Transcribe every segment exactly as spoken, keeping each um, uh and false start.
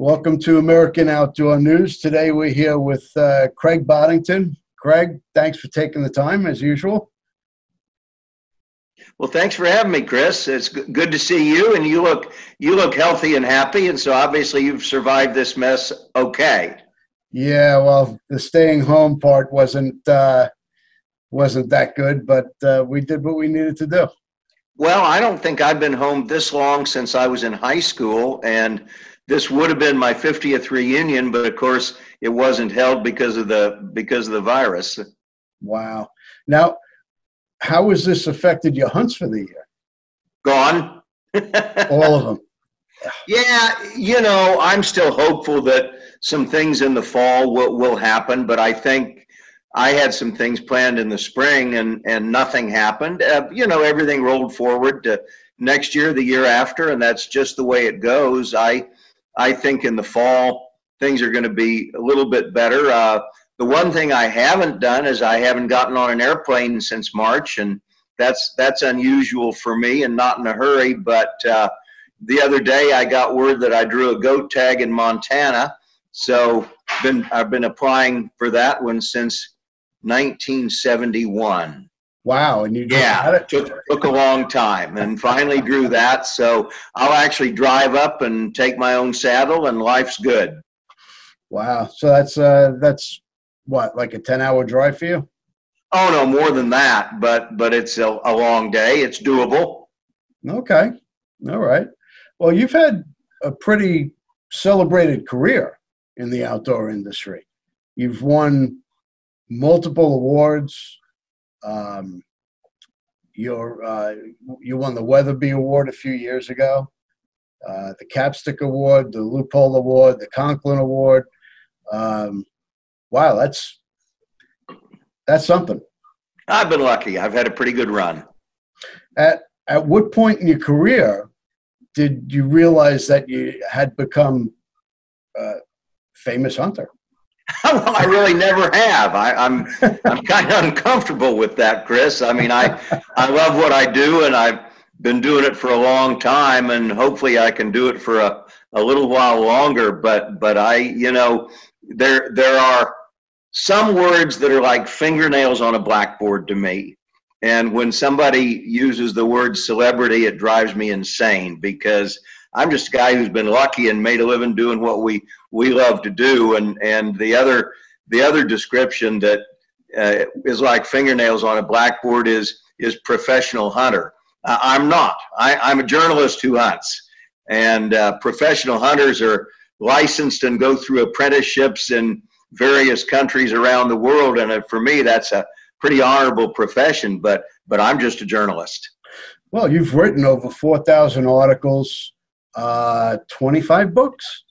Welcome to American Outdoor News. Today we're here with uh, Craig Boddington. Craig, thanks for taking the time as usual. Well, thanks for having me, Chris. It's good to see you, and you look you look healthy and happy, and so obviously you've survived this mess okay. Yeah, well, the staying home part wasn't uh, wasn't that good, but uh, we did what we needed to do. Well, I don't think I've been home this long since I was in high school, and this would have been my fiftieth reunion, but of course it wasn't held because of the because of the virus. Wow. Now, how has this affected your hunts for the year? Gone. All of them. Yeah, you know, I'm still hopeful that some things in the fall will, will happen, but I think I had some things planned in the spring and, and nothing happened. Uh, you know, everything rolled forward to next year, the year after, and that's just the way it goes. I, I think in the fall, things are going to be a little bit better. Uh, the one thing I haven't done is I haven't gotten on an airplane since March, and that's, that's unusual for me and not in a hurry, but uh, the other day I got word that I drew a goat tag in Montana, so been, I've been applying for that one since nineteen seventy-one. Wow. And you just yeah, got it? Took, took a long time and finally drew that. So I'll actually drive up and take my own saddle, and life's good. Wow. So that's, uh, that's what, like a ten hour drive for you? Oh no, more than that, but, but it's a, a long day. It's doable. Okay. All right. Well, you've had a pretty celebrated career in the outdoor industry. You've won multiple awards. Um, you're, uh, you won the Weatherby Award a few years ago, uh, the Capstick Award, the Loophole Award, the Conklin Award. Um, wow, that's, that's something. I've been lucky. I've had a pretty good run. At, at what point in your career did you realize that you had become a famous hunter? Well, I really never have. I, I'm I'm kind of uncomfortable with that, Chris. I mean, I I love what I do, and I've been doing it for a long time, and hopefully I can do it for a, a little while longer. But but I, you know, there there are some words that are like fingernails on a blackboard to me. And when somebody uses the word celebrity, it drives me insane, because I'm just a guy who's been lucky and made a living doing what we, we love to do. And, and the other, the other description that uh, is like fingernails on a blackboard is, is professional hunter. Uh, I'm not, I, I'm a journalist who hunts, and uh, professional hunters are licensed and go through apprenticeships in various countries around the world. And uh, for me, that's a pretty honorable profession, but, but I'm just a journalist. Well, you've written over four thousand articles, uh, twenty-five books.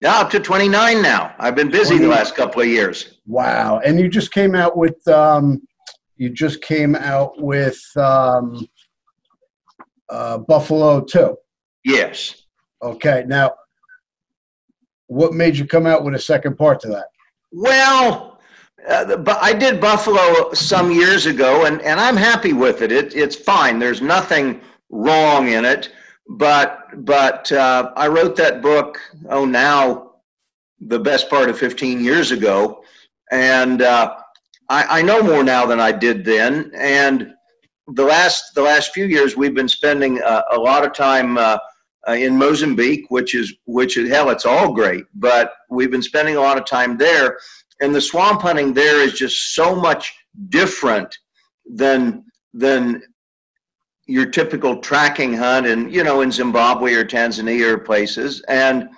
Yeah, up to twenty-nine now. I've been busy the last couple of years. Wow. And you just came out with, um, you just came out with, um, uh, Buffalo too. Yes. Okay. Now what made you come out with a second part to that? Well, Uh, but I did Buffalo some years ago, and, and I'm happy with it. it. It's fine. There's nothing wrong in it. But but uh, I wrote that book, oh, now the best part of fifteen years ago. And uh, I, I know more now than I did then. And the last, the last few years, we've been spending a, a lot of time uh, in Mozambique, which is, which is, hell, it's all great. But we've been spending a lot of time there. And the swamp hunting there is just so much different than than your typical tracking hunt, and you know, in Zimbabwe or Tanzania or places. And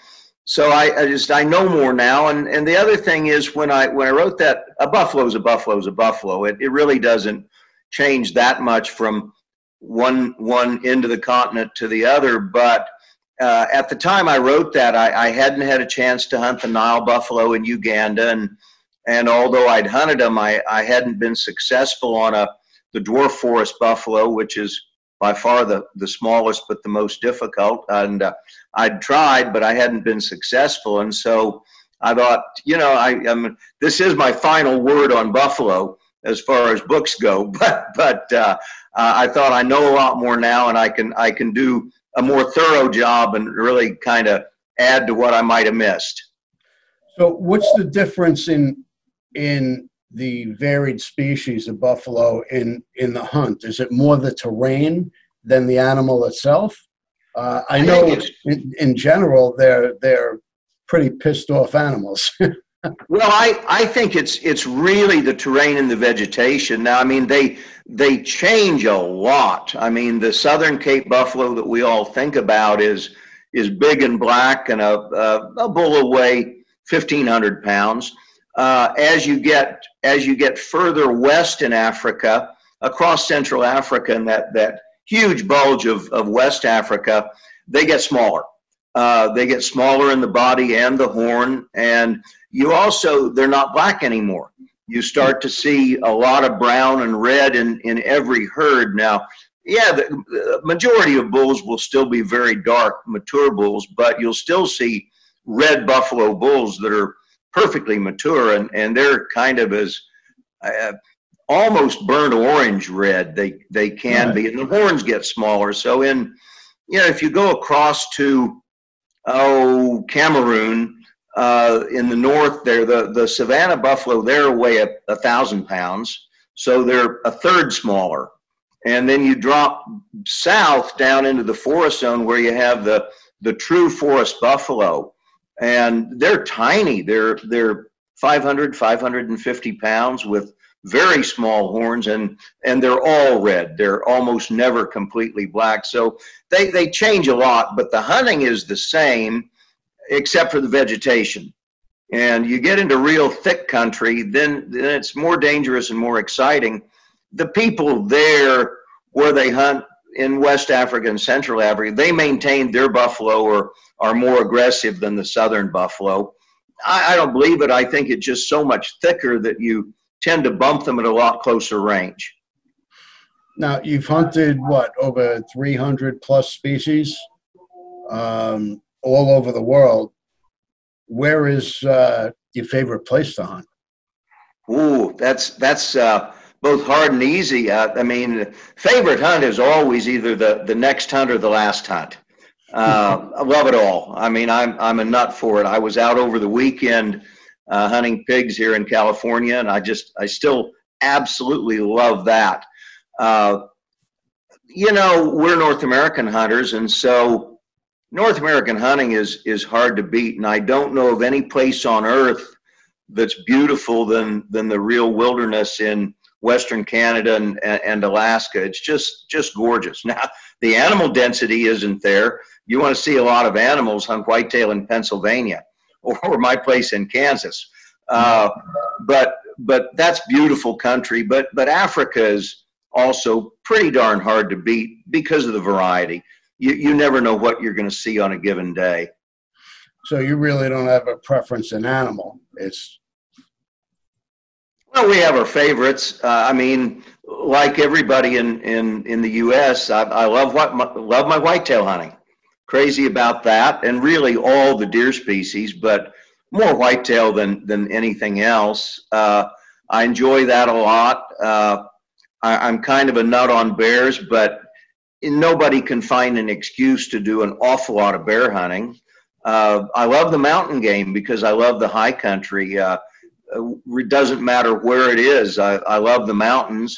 so I, I just I know more now. And and the other thing is, when I when I wrote that, a buffalo's a buffalo's a buffalo. It it really doesn't change that much from one one end of the continent to the other, but. Uh, at the time I wrote that, I, I hadn't had a chance to hunt the Nile buffalo in Uganda, and and although I'd hunted them, I, I hadn't been successful on a the dwarf forest buffalo, which is by far the, the smallest but the most difficult. And uh, I'd tried, but I hadn't been successful. And so I thought, you know, I I'm, this is my final word on buffalo as far as books go. But but uh, I thought, I know a lot more now, and I can I can do a more thorough job and really kind of add to what I might have missed. So what's the difference in in the varied species of buffalo in, in the hunt? Is it more the terrain than the animal itself? Uh, I know in, in general they're, they're pretty pissed off animals. Well, I, I think it's it's really the terrain and the vegetation. Now, I mean, they they change a lot. I mean, the Southern Cape buffalo that we all think about is is big and black and a, a, a bull weigh fifteen hundred pounds. Uh, as you get as you get further west in Africa, across Central Africa and that, that huge bulge of, of West Africa, they get smaller. Uh, they get smaller in the body and the horn, and you also, they're not black anymore. You start to see a lot of brown and red in, in every herd now. Yeah, the majority of bulls will still be very dark, mature bulls, but you'll still see red buffalo bulls that are perfectly mature, and, and they're kind of as uh, almost burnt orange red they, they can be, and the horns get smaller. So in, you know, if you go across to, oh, Cameroon, Uh, in the north there, the, the Savannah buffalo there weigh a, a thousand pounds. So they're a third smaller. And then you drop south down into the forest zone where you have the, the true forest buffalo. And they're tiny. They're, they're five hundred, five hundred fifty pounds with very small horns, and, and they're all red. They're almost never completely black. So they, they change a lot, but the hunting is the same, except for the vegetation. And you get into real thick country, then, then it's more dangerous and more exciting. The people there where they hunt in West Africa and Central Africa, they maintain their buffalo or are more aggressive than the southern buffalo. I, I don't believe it. I think it's just so much thicker that you tend to bump them at a lot closer range. Now, you've hunted, what, over three hundred plus species? Um, all over the world. Where is uh, your favorite place to hunt? Ooh, that's that's uh, both hard and easy. Uh, I mean, favorite hunt is always either the, the next hunt or the last hunt. Uh, I love it all. I mean, I'm, I'm a nut for it. I was out over the weekend uh, hunting pigs here in California, and I just, I still absolutely love that. Uh, you know, we're North American hunters, and so North American hunting is is hard to beat, and I don't know of any place on earth that's beautiful than than the real wilderness in Western Canada and, and Alaska. It's just just gorgeous. Now, the animal density isn't there. You want to see a lot of animals, hunt whitetail in Pennsylvania or, or my place in Kansas. Uh, but but that's beautiful country. But but Africa is also pretty darn hard to beat because of the variety. You, you never know what you're going to see on a given day. So you really don't have a preference in animal. It's well, we have our favorites. Uh, I mean, like everybody in, in, in the U S, I, I love what my, love my whitetail hunting. Crazy about that, and really all the deer species, but more whitetail than than anything else. Uh, I enjoy that a lot. Uh, I, I'm kind of a nut on bears, but nobody can find an excuse to do an awful lot of bear hunting. Uh, I love the mountain game because I love the high country. Uh, it doesn't matter where it is. I, I love the mountains,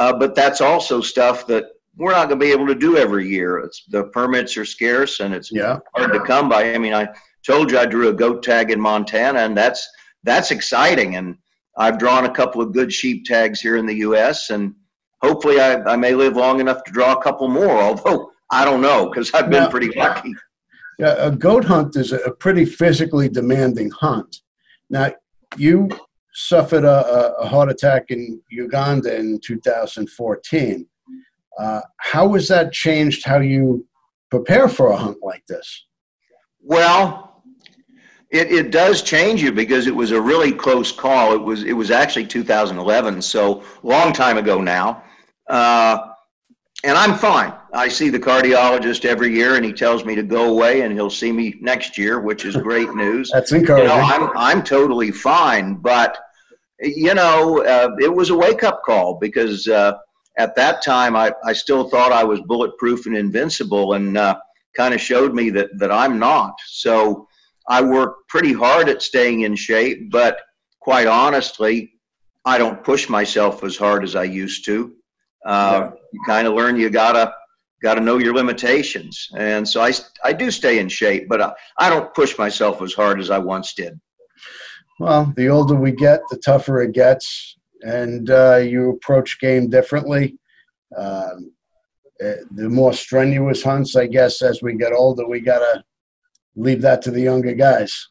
uh, but that's also stuff that we're not going to be able to do every year. It's, the permits are scarce, and it's yeah. hard to come by. I mean, I told you I drew a goat tag in Montana, and that's that's exciting. And I've drawn a couple of good sheep tags here in the U S, and hopefully I, I may live long enough to draw a couple more, although I don't know because I've been now, pretty lucky. Yeah, a goat hunt is a pretty physically demanding hunt. Now, you suffered a, a heart attack in Uganda in two thousand fourteen. Uh, how has that changed how you prepare for a hunt like this? Well, it, it does change you because it was a really close call. It was, it was actually two thousand eleven, so a long time ago now. Uh, and I'm fine. I see the cardiologist every year, and he tells me to go away, and he'll see me next year, which is great news. That's encouraging. You know, I'm, I'm totally fine, but, you know, uh, it was a wake-up call because uh, at that time I, I still thought I was bulletproof and invincible, and uh, kind of showed me that, that I'm not. So I work pretty hard at staying in shape, but quite honestly, I don't push myself as hard as I used to. Uh, yeah. You kind of learn you gotta gotta know your limitations, and so I I do stay in shape, but I, I don't push myself as hard as I once did. Well, the older we get, the tougher it gets, and uh, you approach game differently. Um, the more strenuous hunts, I guess, as we get older, we gotta leave that to the younger guys.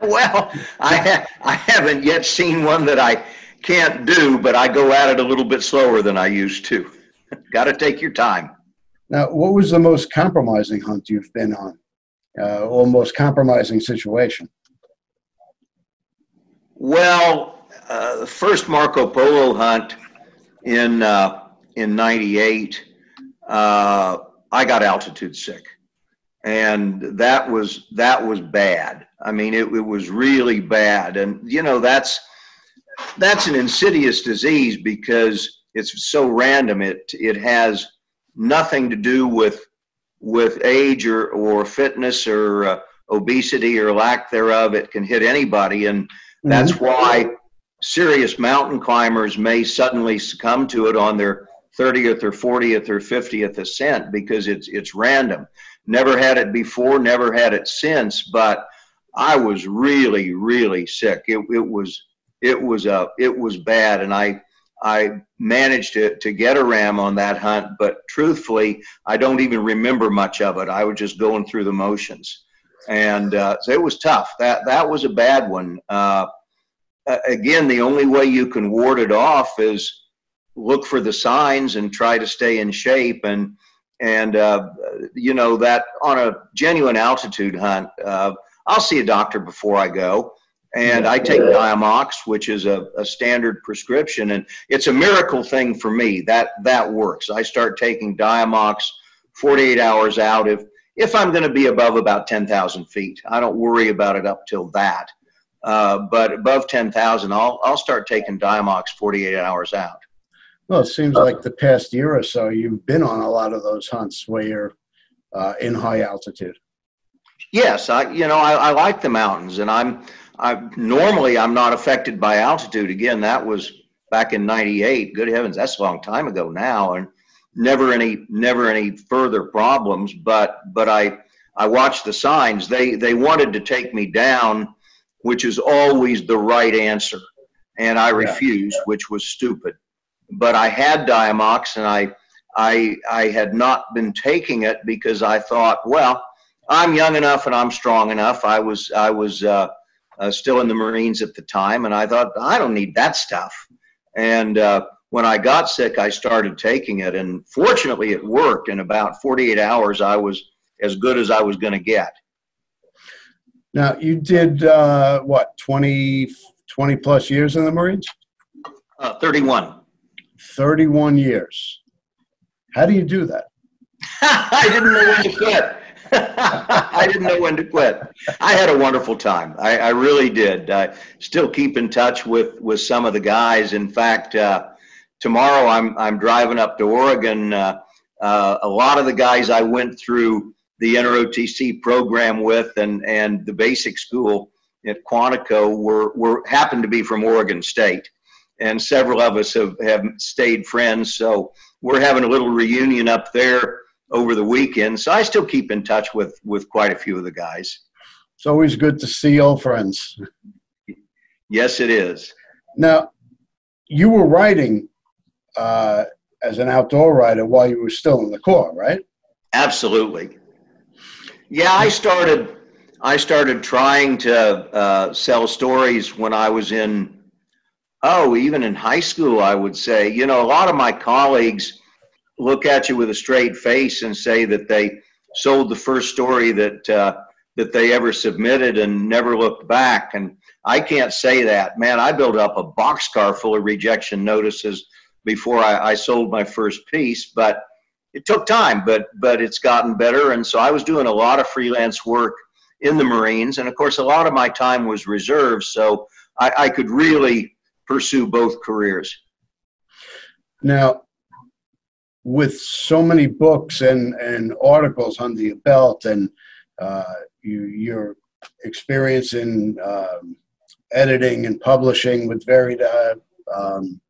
Well, I ha I haven't yet seen one that I can't do, but I go at it a little bit slower than I used to. Got to take your time. Now, what was the most compromising hunt you've been on, uh, or most compromising situation? Well, uh, the first Marco Polo hunt in uh, in ninety-eight, uh, I got altitude sick, and that was that was bad. I mean, it, it was really bad, and you know that's. That's an insidious disease because it's so random. It it has nothing to do with with age or or fitness or uh, obesity or lack thereof. It can hit anybody, and that's mm-hmm. why serious mountain climbers may suddenly succumb to it on their thirtieth or fortieth or fiftieth ascent because it's it's random. Never had it before, never had it since. But I was really really sick. It it was. It was uh, it was bad, and I I managed to to get a ram on that hunt, but truthfully, I don't even remember much of it. I was just going through the motions, and uh, so it was tough. That that was a bad one. Uh, again, the only way you can ward it off is look for the signs and try to stay in shape, and and uh, you know that on a genuine altitude hunt, uh, I'll see a doctor before I go. And I take Diamox, which is a, a standard prescription, and it's a miracle thing for me that that works. I start taking Diamox forty-eight hours out if if I'm going to be above about ten thousand feet. I don't worry about it up till that, uh, but above ten thousand, I'll I'll start taking Diamox forty-eight hours out. Well, it seems like the past year or so you've been on a lot of those hunts where you're uh, in high altitude. Yes, I you know I, I like the mountains, and I'm. I, normally, I'm not affected by altitude. Again, that was back in ninety-eight. Good heavens, that's a long time ago now, and never any, never any further problems. But, but I, I watched the signs. They, they wanted to take me down, which is always the right answer, and I refused, yeah, yeah. which was stupid. But I had Diamox, and I, I, I had not been taking it because I thought, well, I'm young enough and I'm strong enough. I was, I was. Uh, Uh, still in the Marines at the time, and I thought, I don't need that stuff. And uh, when I got sick, I started taking it, and fortunately it worked. In about forty-eight hours, I was as good as I was going to get. Now, you did, uh, what, twenty, twenty plus years in the Marines? Uh, thirty-one. thirty-one years. How do you do that? I didn't know when to quit. I didn't know when to quit. I had a wonderful time. I, I really did. I still keep in touch with, with some of the guys. In fact, uh, tomorrow I'm, I'm driving up to Oregon. Uh, uh, a lot of the guys I went through the N R O T C program with and, and the basic school at Quantico were, were happened to be from Oregon State. And several of us have, have stayed friends. So we're having a little reunion up there over the weekend, so I still keep in touch with with quite a few of the guys. It's always good to see old friends. Yes, it is. Now, you were riding uh, as an outdoor rider while you were still in the Corps, right? Absolutely. Yeah, I started. I started trying to uh, sell stories when I was in. Oh, even in high school, I would say. You know, a lot of my colleagues look at you with a straight face and say that they sold the first story that uh, that they ever submitted and never looked back. And I can't say that. Man, I built up a boxcar full of rejection notices before I, I sold my first piece. But it took time, but, but it's gotten better. And so I was doing a lot of freelance work in the Marines. And, of course, a lot of my time was reserved, so I, I could really pursue both careers. Now, with so many books and, and articles under your belt, and uh, you, you're experience in um, editing and publishing with varied uh, um,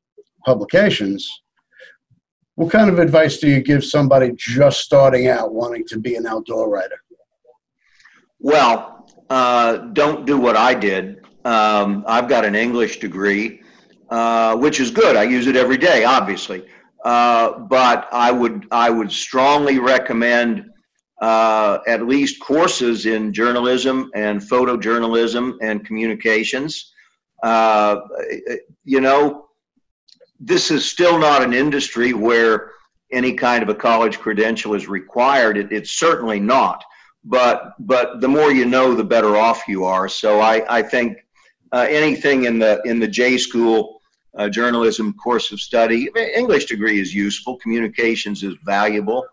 publications, what kind of advice do you give somebody just starting out wanting to be an outdoor writer? Well, uh, don't do what I did. Um, I've got an English degree, uh, which is good. I use it every day, obviously. Uh, but I would, I would strongly recommend uh, at least courses in journalism and photojournalism and communications. Uh, you know, this is still not an industry where any kind of a college credential is required. It, it's certainly not. But but the more you know, the better off you are. So I I think uh, anything in the in the J school uh, journalism course of study, English degree is useful. Communications is valuable,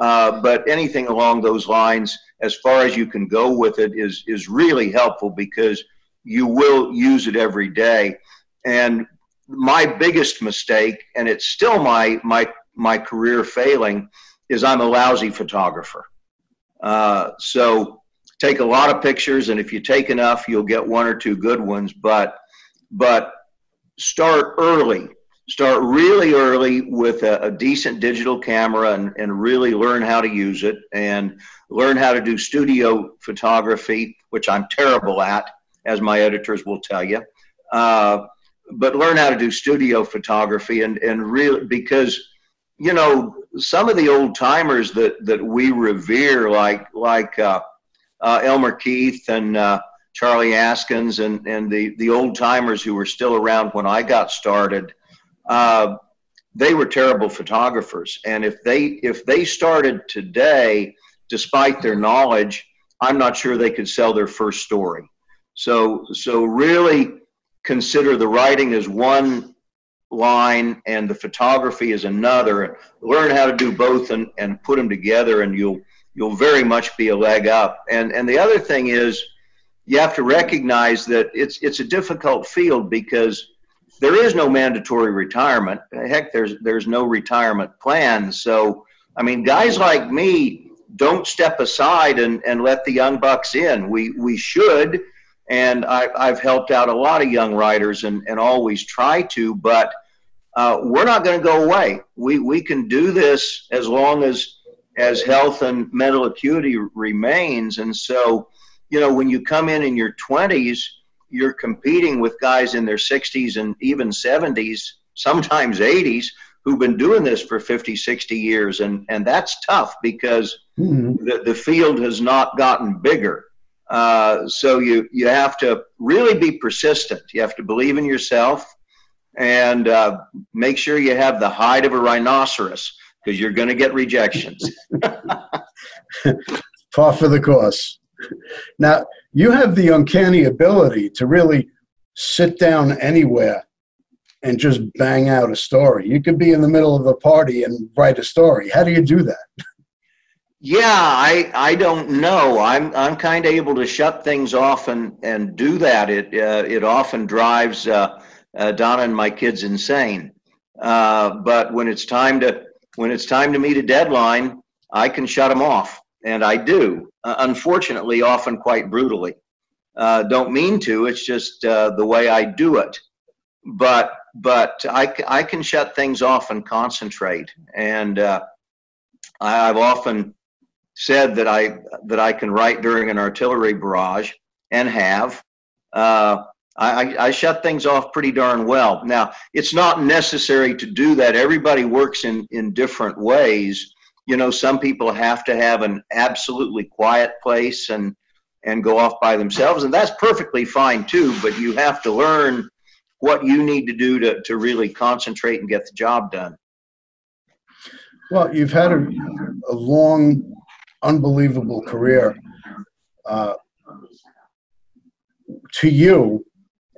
uh, but anything along those lines, as far as you can go with it, is is really helpful because you will use it every day. And my biggest mistake, and it's still my my my career failing, is I'm a lousy photographer. Uh, so take a lot of pictures, and if you take enough, you'll get one or two good ones, but, but start early, start really early with a, a decent digital camera and, and really learn how to use it and learn how to do studio photography, which I'm terrible at, as my editors will tell you. Uh, but learn how to do studio photography and, and really, because, you know, some of the old timers that, that we revere, like like uh, uh, Elmer Keith and uh, Charlie Askins and, and the, the old timers who were still around when I got started, uh, they were terrible photographers. And if they, if they started today, despite their knowledge, I'm not sure they could sell their first story. So, so really consider the writing as one line and the photography is another. Learn how to do both and, and put them together, and you'll you'll very much be a leg up. And and the other thing is, you have to recognize that it's it's a difficult field because there is no mandatory retirement. Heck, there's there's no retirement plan. So I mean, guys like me don't step aside and, and let the young bucks in. We we should, and I, I've helped out a lot of young writers and, and always try to, but Uh, we're not going to go away. We we can do this as long as as health and mental acuity remains. And so, you know, when you come in in your twenties, you're competing with guys in their sixties and even seventies, sometimes eighties, who've been doing this for fifty, sixty years. And, and that's tough because mm-hmm. the, the field has not gotten bigger. Uh, so you, you have to really be persistent. You have to believe in yourself. And uh, make sure you have the hide of a rhinoceros because you're going to get rejections. Par for the course. Now, you have the uncanny ability to really sit down anywhere and just bang out a story. You could be in the middle of a party and write a story. How do you do that? Yeah, I I don't know. I'm I'm kind of able to shut things off and and do that. It uh, it often drives Uh, Uh, Donna and my kids insane, uh, but when it's time to when it's time to meet a deadline, I can shut them off, and I do. Uh, unfortunately, often quite brutally. Uh, don't mean to. It's just uh, the way I do it. But but I I can shut things off and concentrate. And uh, I, I've often said that I that I can write during an artillery barrage, and have. Uh, I, I shut things off pretty darn well. Now, it's not necessary to do that. Everybody works in, in different ways. You know, some people have to have an absolutely quiet place and, and go off by themselves, and that's perfectly fine too, but you have to learn what you need to do to, to really concentrate and get the job done. Well, you've had a, a long, unbelievable career. Uh, to you,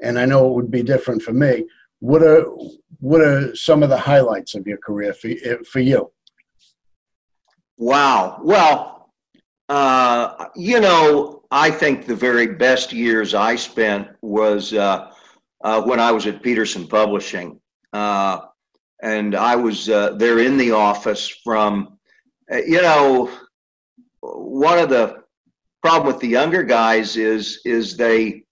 and I know it would be different for me, what are what are some of the highlights of your career for, for you? Wow. Well, uh, you know, I think the very best years I spent was uh, uh, when I was at Peterson Publishing. Uh, and I was uh, there in the office from, you know, one of the problem with the younger guys is is they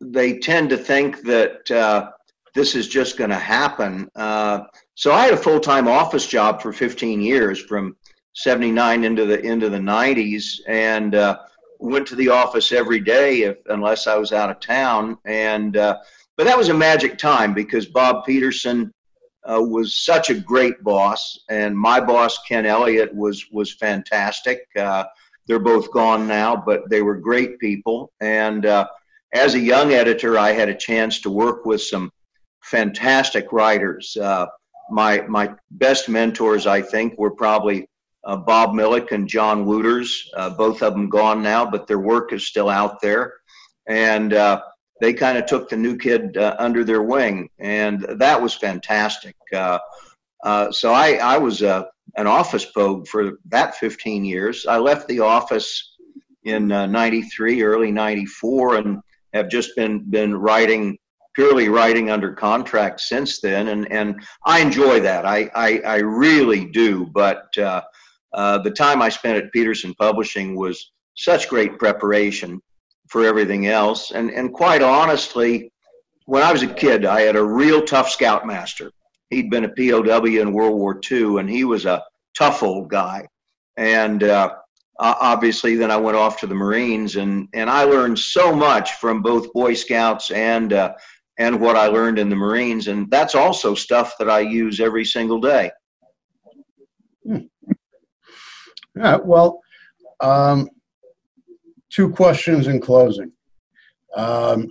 they tend to think that uh, this is just going to happen. Uh, so I had a full-time office job for fifteen years, from seventy-nine into the into the nineties, and uh, went to the office every day, if, unless I was out of town. And uh, but that was a magic time, because Bob Peterson uh, was such a great boss, and my boss Ken Elliott was was fantastic. Uh, they're both gone now, but they were great people. And uh, as a young editor, I had a chance to work with some fantastic writers. Uh, my my best mentors, I think, were probably uh, Bob Millick and John Wooters. Uh, both of them gone now, but their work is still out there. And uh, they kind of took the new kid uh, under their wing, and that was fantastic. Uh, uh, so I, I was a, an office pogue for that fifteen years. I left the office in uh, ninety-three, early ninety-four, and have just been been writing, purely writing under contract since then, and and I enjoy that. I I, I really do. But uh, uh, the time I spent at Peterson Publishing was such great preparation for everything else. And and quite honestly, when I was a kid, I had a real tough scoutmaster. He'd been a P O W in World War Two, and he was a tough old guy. And uh, obviously, then I went off to the Marines, and and I learned so much from both Boy Scouts and uh, and what I learned in the Marines, and that's also stuff that I use every single day. Yeah, well, um, two questions in closing. Um,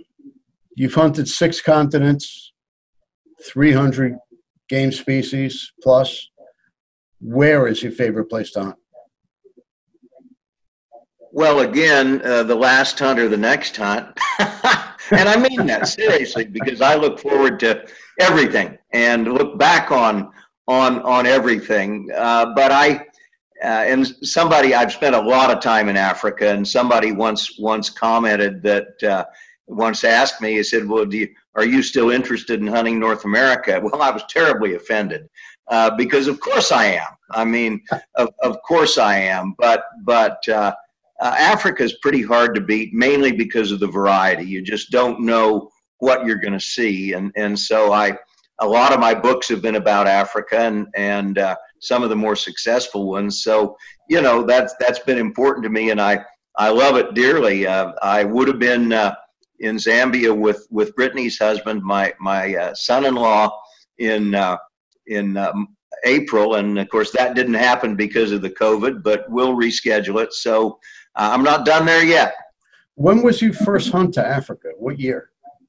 you've hunted six continents, three hundred game species plus. Where is your favorite place to hunt? Well, again, uh, the last hunt or the next hunt. And I mean that seriously, because I look forward to everything and look back on on on everything. Uh, but I uh, and somebody, I've spent a lot of time in Africa, and somebody once once commented that uh, once asked me, he said, "Well, do you, are you still interested in hunting North America?" Well, I was terribly offended, uh, because of course I am. I mean, of of course I am. But but. Uh, Uh, Africa is pretty hard to beat, mainly because of the variety. You just don't know what you're going to see, and and so I, a lot of my books have been about Africa, and and uh, some of the more successful ones. So you know that's that's been important to me, and I I love it dearly. Uh, I would have been uh, in Zambia with with Brittany's husband, my my uh, son-in-law, in uh, in. Um, April, and of course that didn't happen because of the COVID, but we'll reschedule it. So uh, I'm not done there yet. When was your first hunt to Africa? What year?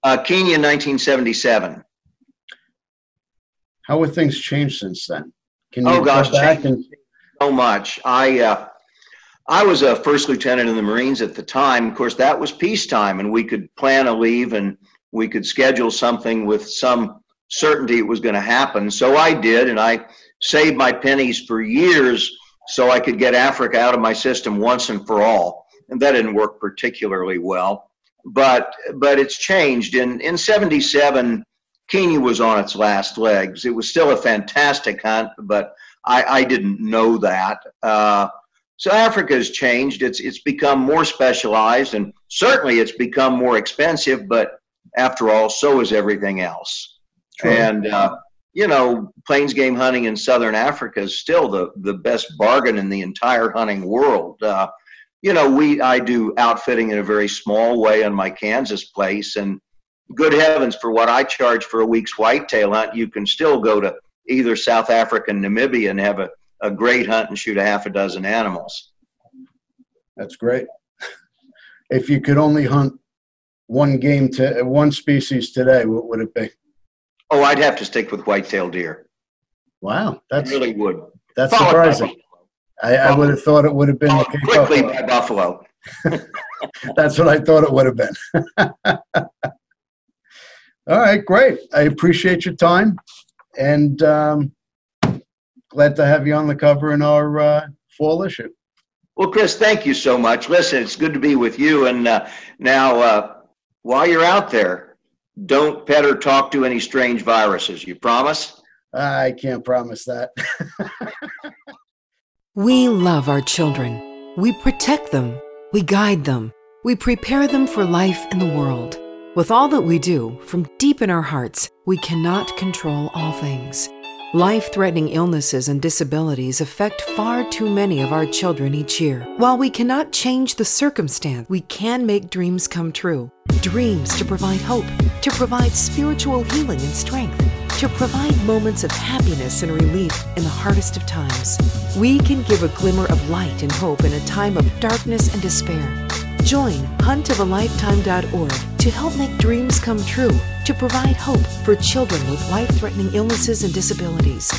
Uh, Kenya, nineteen seventy-seven. How have things changed since then? Can you oh gosh, back and- so much. I uh, I was a first lieutenant in the Marines at the time. Of course, that was peacetime, and we could plan a leave, and we could schedule something with some certainty it was going to happen. So I did, and I saved my pennies for years so I could get Africa out of my system once and for all. And that didn't work particularly well, but but it's changed. In in seventy-seven, Kenya was on its last legs. It was still a fantastic hunt, but I, I didn't know that. Uh, so Africa has changed. It's it's become more specialized, and certainly it's become more expensive, but after all, so is everything else. True. And, uh, you know, plains game hunting in southern Africa is still the, the best bargain in the entire hunting world. Uh, you know, we I do outfitting in a very small way on my Kansas place. And good heavens, for what I charge for a week's whitetail hunt, you can still go to either South Africa and Namibia and have a, a great hunt and shoot a half a dozen animals. That's great. If you could only hunt one game, to one species today, what would it be? Oh, I'd have to stick with white-tailed deer. Wow, that's I really would. That's Followed surprising. I, I would have thought it would have been the Cape quickly buffalo. by buffalo. That's what I thought it would have been. All right, great. I appreciate your time, and um, glad to have you on the cover in our uh, fall issue. Well, Chris, thank you so much. Listen, it's good to be with you. And uh, now, uh, while you're out there, don't pet or talk to any strange viruses. You promise? I can't promise that. We love our children. We protect them. We guide them. We prepare them for life in the world. With all that we do, from deep in our hearts, we cannot control all things. Life-threatening illnesses and disabilities affect far too many of our children each year. While we cannot change the circumstance, we can make dreams come true. Dreams to provide hope, to provide spiritual healing and strength, to provide moments of happiness and relief in the hardest of times. We can give a glimmer of light and hope in a time of darkness and despair. Join hunt of a lifetime dot org to help make dreams come true, to provide hope for children with life-threatening illnesses and disabilities.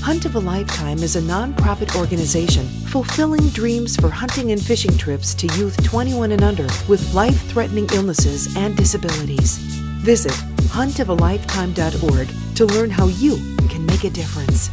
Hunt of a Lifetime is a nonprofit organization fulfilling dreams for hunting and fishing trips to youth twenty-one and under with life-threatening illnesses and disabilities. Visit hunt of a lifetime dot org to learn how you can make a difference.